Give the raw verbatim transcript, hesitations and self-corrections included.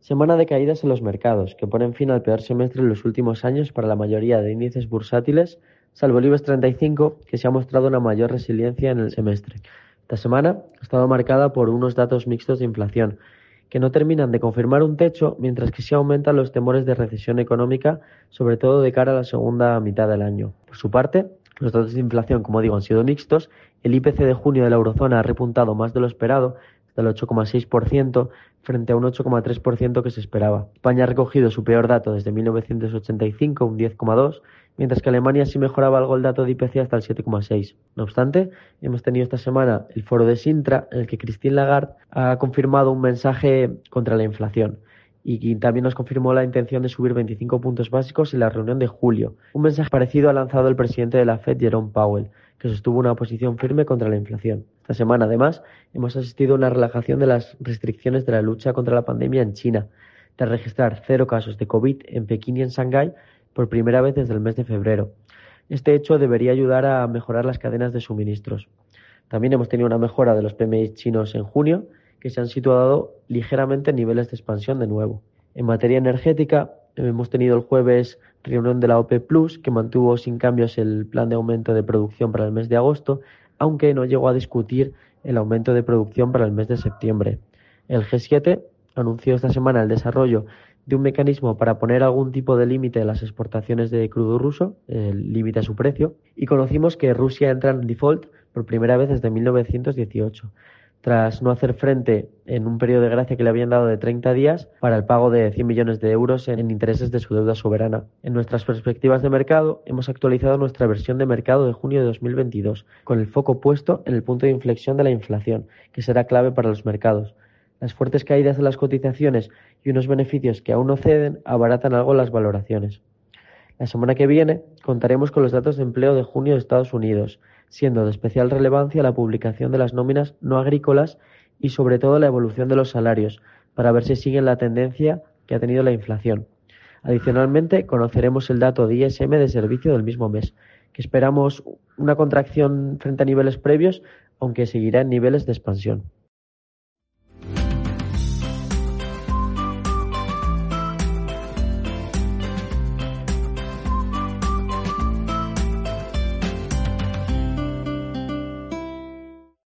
Semana de caídas en los mercados, que ponen fin al peor semestre en los últimos años para la mayoría de índices bursátiles, salvo el IBEX treinta y cinco, que se ha mostrado una mayor resiliencia en el semestre. Esta semana ha estado marcada por unos datos mixtos de inflación, que no terminan de confirmar un techo, mientras que sí aumentan los temores de recesión económica, sobre todo de cara a la segunda mitad del año. Por su parte, los datos de inflación, como digo, han sido mixtos. El I P C de junio de la eurozona ha repuntado más de lo esperado, del ocho coma seis por ciento frente a un ocho coma tres por ciento que se esperaba. España ha recogido su peor dato desde mil novecientos ochenta y cinco, un diez coma dos, mientras que Alemania sí mejoraba algo el dato de I P C hasta el siete coma seis. No obstante, hemos tenido esta semana el foro de Sintra, en el que Christine Lagarde ha confirmado un mensaje contra la inflación y también nos confirmó la intención de subir veinticinco puntos básicos en la reunión de julio. Un mensaje parecido ha lanzado el presidente de la FED, Jerome Powell, que sostuvo una posición firme contra la inflación. Esta semana, además, hemos asistido a una relajación de las restricciones de la lucha contra la pandemia en China, tras registrar cero casos de COVID en Pekín y en Shanghái por primera vez desde el mes de febrero. Este hecho debería ayudar a mejorar las cadenas de suministros. También hemos tenido una mejora de los P M I chinos en junio, que se han situado ligeramente en niveles de expansión de nuevo. En materia energética, hemos tenido el jueves reunión de la OPEP+, que mantuvo sin cambios el plan de aumento de producción para el mes de agosto, aunque no llegó a discutir el aumento de producción para el mes de septiembre. El G siete anunció esta semana el desarrollo de un mecanismo para poner algún tipo de límite a las exportaciones de crudo ruso, el límite a su precio, y conocimos que Rusia entra en default por primera vez desde mil novecientos dieciocho. Tras no hacer frente en un periodo de gracia que le habían dado de treinta días para el pago de cien millones de euros en intereses de su deuda soberana. En nuestras perspectivas de mercado, hemos actualizado nuestra versión de mercado de junio de dos mil veintidós, con el foco puesto en el punto de inflexión de la inflación, que será clave para los mercados. Las fuertes caídas de las cotizaciones y unos beneficios que aún no ceden abaratan algo las valoraciones. La semana que viene contaremos con los datos de empleo de junio de Estados Unidos, siendo de especial relevancia la publicación de las nóminas no agrícolas y sobre todo la evolución de los salarios, para ver si siguen la tendencia que ha tenido la inflación. Adicionalmente, conoceremos el dato de I S M de servicio del mismo mes, que esperamos una contracción frente a niveles previos, aunque seguirá en niveles de expansión.